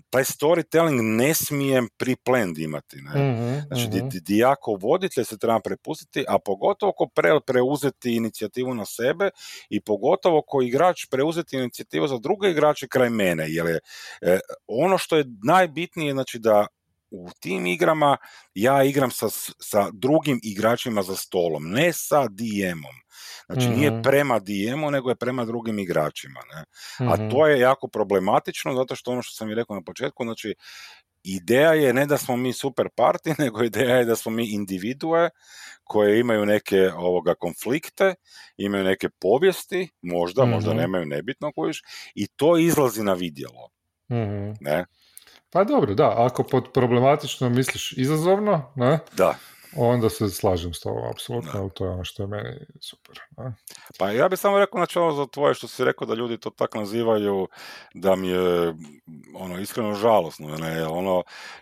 taj storytelling ne smijem pripland imati. Ne? Mm-hmm, znači, jako voditelj se treba prepustiti, a pogotovo ko preuzeti inicijativu na sebe i pogotovo ko igrač preuzeti inicijativu za druge igrače kraj mene. Jer je, ono što je najbitnije, znači da u tim igrama ja igram sa drugim igračima za stolom, ne sa DM-om. Znači, mm-hmm, nije prema DM-u, nego je prema drugim igračima. Ne? Mm-hmm. A to je jako problematično, zato što ono što sam i rekao na početku, znači, ideja je ne da smo mi super party, nego ideja je da smo mi individue koje imaju neke konflikte, imaju neke povijesti, možda, mm-hmm, možda nemaju, nebitno kojiš, i to izlazi na vidjelo. Mm-hmm. Ne? Pa dobro, da, ako pod problematično misliš izazovno, ne? Da. Onda se slažem s tobom, apsolutno, ali to je ono što je meni super. Ne? Pa ja bih samo rekao, znači, ono za tvoje što si rekao da ljudi to tako nazivaju, da mi je iskreno žalosno. Ne?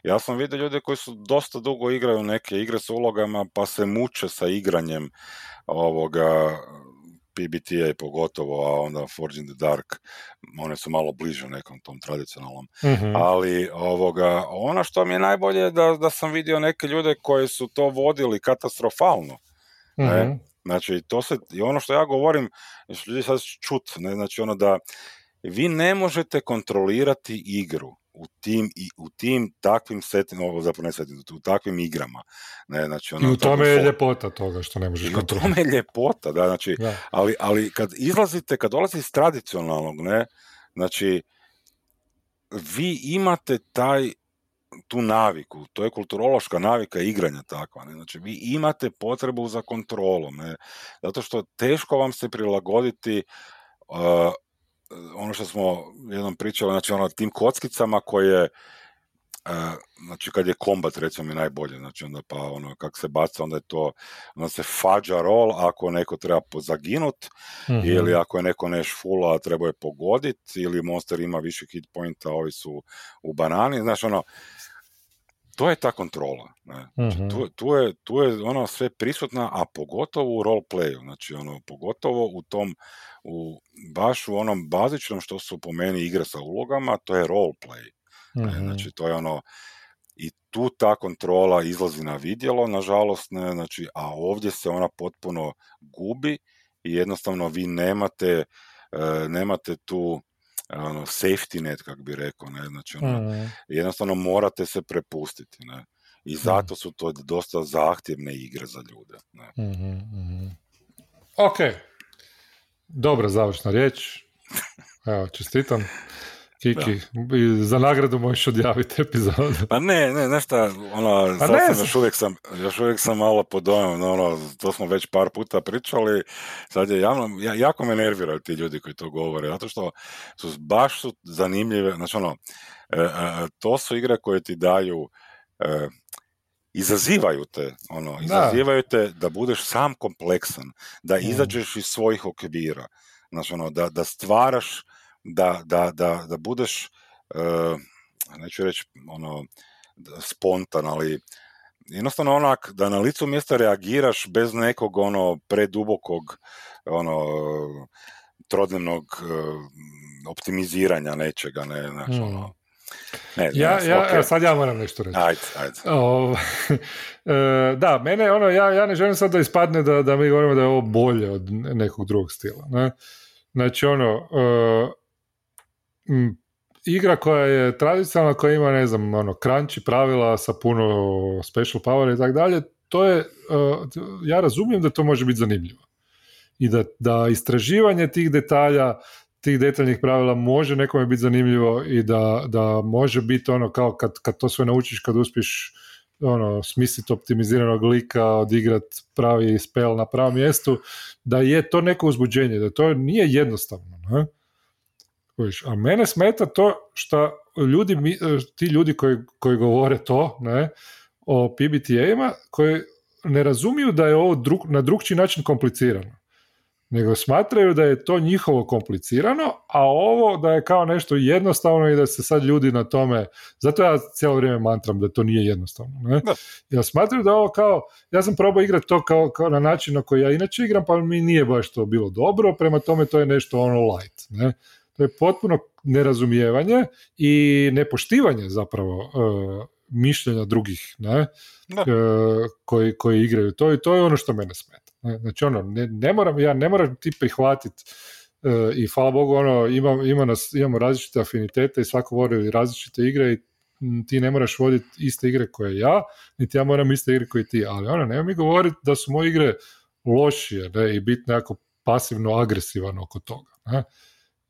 Ja sam vidio ljude koji su dosta dugo igraju neke igre s ulogama, pa se muče sa igranjem PBTA pogotovo, a onda Forged in the Dark, one su malo bliže nekom tom tradicionalnom. Mm-hmm. Ali ono što mi je najbolje je da sam vidio neke ljude koji su to vodili katastrofalno. Mm-hmm. Ne? Znači, i ono što ja govorim, ljudi sad čut, ne? Znači, ono da vi ne možete kontrolirati igru u tim takvim setima, u takvim igrama. Ne, znači, i u tome je ljepota toga što ne možeš kontrolirati. U tome je ljepota, da, znači, da. Ali kad dolazi iz tradicionalnog, ne, znači, vi imate tu naviku, to je kulturološka navika igranja takva, ne? Znači, vi imate potrebu za kontrolom, ne? Zato što teško vam se prilagoditi ono što smo jednom pričali, znači, tim kockicama koje, znači, kad je kombat, recimo, mi najbolje, znači, onda pa, kak se baca, onda je to, onda se fađa rol, ako neko treba zaginut, mm-hmm, ili ako je neko neš fula, treba je pogoditi, ili monster ima više hit pointa, ovi su u banani, znači, to je ta kontrola. Ne? Mm-hmm. Tu je ono sve prisutna, a pogotovo u roleplayu, znači, pogotovo u tom, baš u onom bazičnom što su po meni igre sa ulogama, to je roleplay. Mm-hmm. Znači, to je i tu ta kontrola izlazi na vidjelo, nažalost, ne, znači, a ovdje se ona potpuno gubi i jednostavno vi nemate tu safety net, kak bi rekao, ne? Znači, jednostavno morate se prepustiti, ne? I zato su to dosta zahtjevne igre za ljude, ne? Mm-hmm, mm-hmm. Ok, dobra završna riječ, evo, čestitam Kiki, da. Za nagradu možeš odjaviti epizodu. Pa ne, nešto, još uvijek sam malo pod dojmom, to smo već par puta pričali, sad je javno, jako me nerviraju ti ljudi koji to govore, zato što su baš zanimljive, znači, to su igre koje ti daju, izazivaju te da budeš sam kompleksan, da izađeš iz svojih okvira, znači, da stvaraš, da budeš, neću reći spontan, ali jednostavno onak da na licu mjesta reagiraš bez nekog ono predubokog ono trodnevnog optimiziranja nečega, ne, znači ono. Ne, ja, okay. Sad ja moram nešto reći. Ajde. Da, mene ono, ja ne želim sad da ispadne da mi govorimo da je ovo bolje od nekog drugog stila. Ne? Znači ono, igra koja je tradicionalna, koja ima, ne znam, ono, crunchy pravila sa puno special power i tako dalje, to je, ja razumijem da to može biti zanimljivo. I da istraživanje tih detalja, tih detaljnih pravila može nekome biti zanimljivo i da može biti ono kao kad to sve naučiš, kad uspiješ ono, smisliti optimiziranog lika, odigrati pravi spell na pravom mjestu, da je to neko uzbuđenje, da to nije jednostavno. Ne? A mene smeta to što ti ljudi koji govore to, ne, o PBTA-ima, koji ne razumiju da je ovo na drugčiji način komplicirano, nego smatraju da je to njihovo komplicirano, a ovo da je kao nešto jednostavno i da se sad ljudi na tome... Zato ja cijelo vrijeme mantram da to nije jednostavno. Ne? Ja smatram da ovo kao... Ja sam probao igrati to kao na način na koji ja inače igram, pa mi nije baš to bilo dobro, prema tome to je nešto ono light. Ne? To je potpuno nerazumijevanje i nepoštivanje zapravo mišljenja drugih, ne? Koji igraju to, i to je ono što mene smeta. Znači ono, ne moram ti prihvatiti i hvala Bogu ono, imamo različite afinitete i svako voli različite igre i ti ne moraš voditi iste igre koje ja, niti ja moram iste igre koje ti, ali ono, nema mi govoriti da su moje igre lošije, ne, i biti nekako pasivno agresivan oko toga, ne?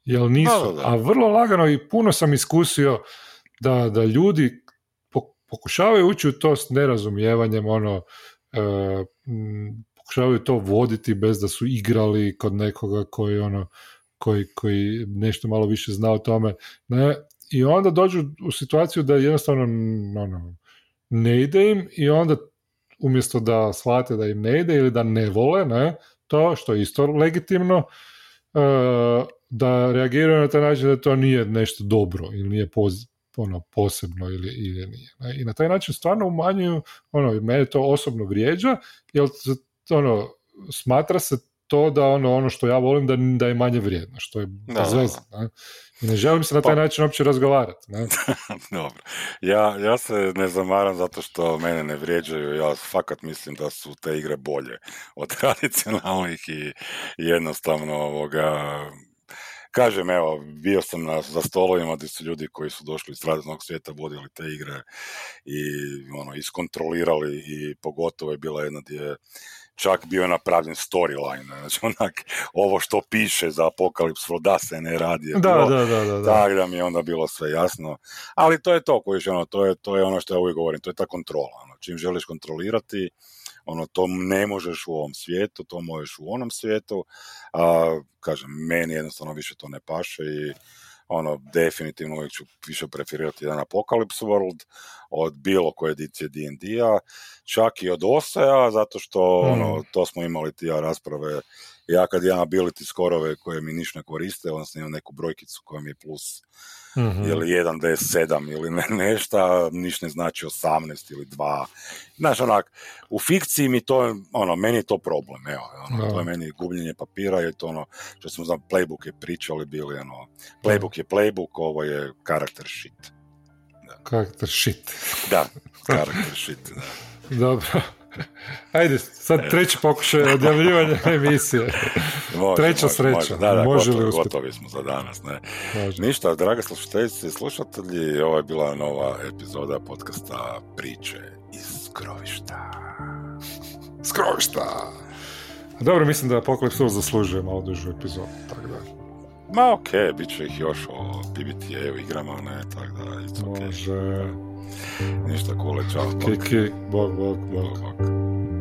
Jel nisu, a vrlo lagano i puno sam iskusio da ljudi pokušavaju ući u to s nerazumijevanjem, ono, pokušavaju to voditi bez da su igrali kod nekoga koji, ono, koji nešto malo više zna o tome, ne? I onda dođu u situaciju da jednostavno ono, ne ide im, i onda umjesto da shvate da im ne ide ili da ne vole, ne, to što je isto legitimno, da reagiraju na taj način da to nije nešto dobro ili nije ono, posebno ili nije. Ne? I na taj način stvarno umanjuju, ono, mene to osobno vrijeđa, jer ono, smatra se to da ono što ja volim da je manje vrijedno, što je bezvezno. I ne želim se na taj način uopće razgovarati. Ne? Dobro. Ja se ne zamaram zato što mene ne vrijeđaju, ja fakat mislim da su te igre bolje od tradicionalnih i jednostavno ovoga... Kažem, evo, bio sam za stolovima gdje su ljudi koji su došli iz raznog svijeta vodili te igre i ono, iskontrolirali, i pogotovo je bila jedna gdje čak bio je napravljen storyline, znači onak, ovo što piše za Apocalypse World da se ne radi. Da. Tako da mi je onda bilo sve jasno, ali to je to koji ono, to je ono što ja uvijek govorim, to je ta kontrola, ono, čim želiš kontrolirati, ono, to ne možeš u ovom svijetu, to možeš u onom svijetu, a kažem, meni jednostavno više to ne paše i ono, definitivno uvijek ću više preferirati jedan Apocalypse World od bilo koje edicije D&D-a, čak i od Osaja, zato što ono, to smo imali tija rasprave, ja kad imam ability skorove koje mi ništa ne koriste, odnosno imam neku brojkicu koja mi je plus ili 1d7 ili nešta, ništa ne znači 18 ili 2. Znaš, onak, u fikciji mi to, ono, meni je to problem, evo, ono, to je meni gubljenje papira, je to ono, što smo znam, playbook je pričali, bili, ono, playbook je playbook, ovo je karakter shit. Da, karakter shit. Dobro. Ajde, sad treći pokušaj odjavljivanja emisije. Treća sreća. Da, gotovi smo za danas. Ne? Ništa, drage slušateljice i slušatelji, ovo je bila nova epizoda podcasta Priče iz Skrovišta. Skrovišta! Dobro, mislim da Apocalypse World zaslužuje malo dužu epizodu, tako da. Ma okej, bit će ih još o PBTA-u igrama, ne, tako da, it's okej. Može. Ništa, kule, čao. Kiki, bok, bok, bok.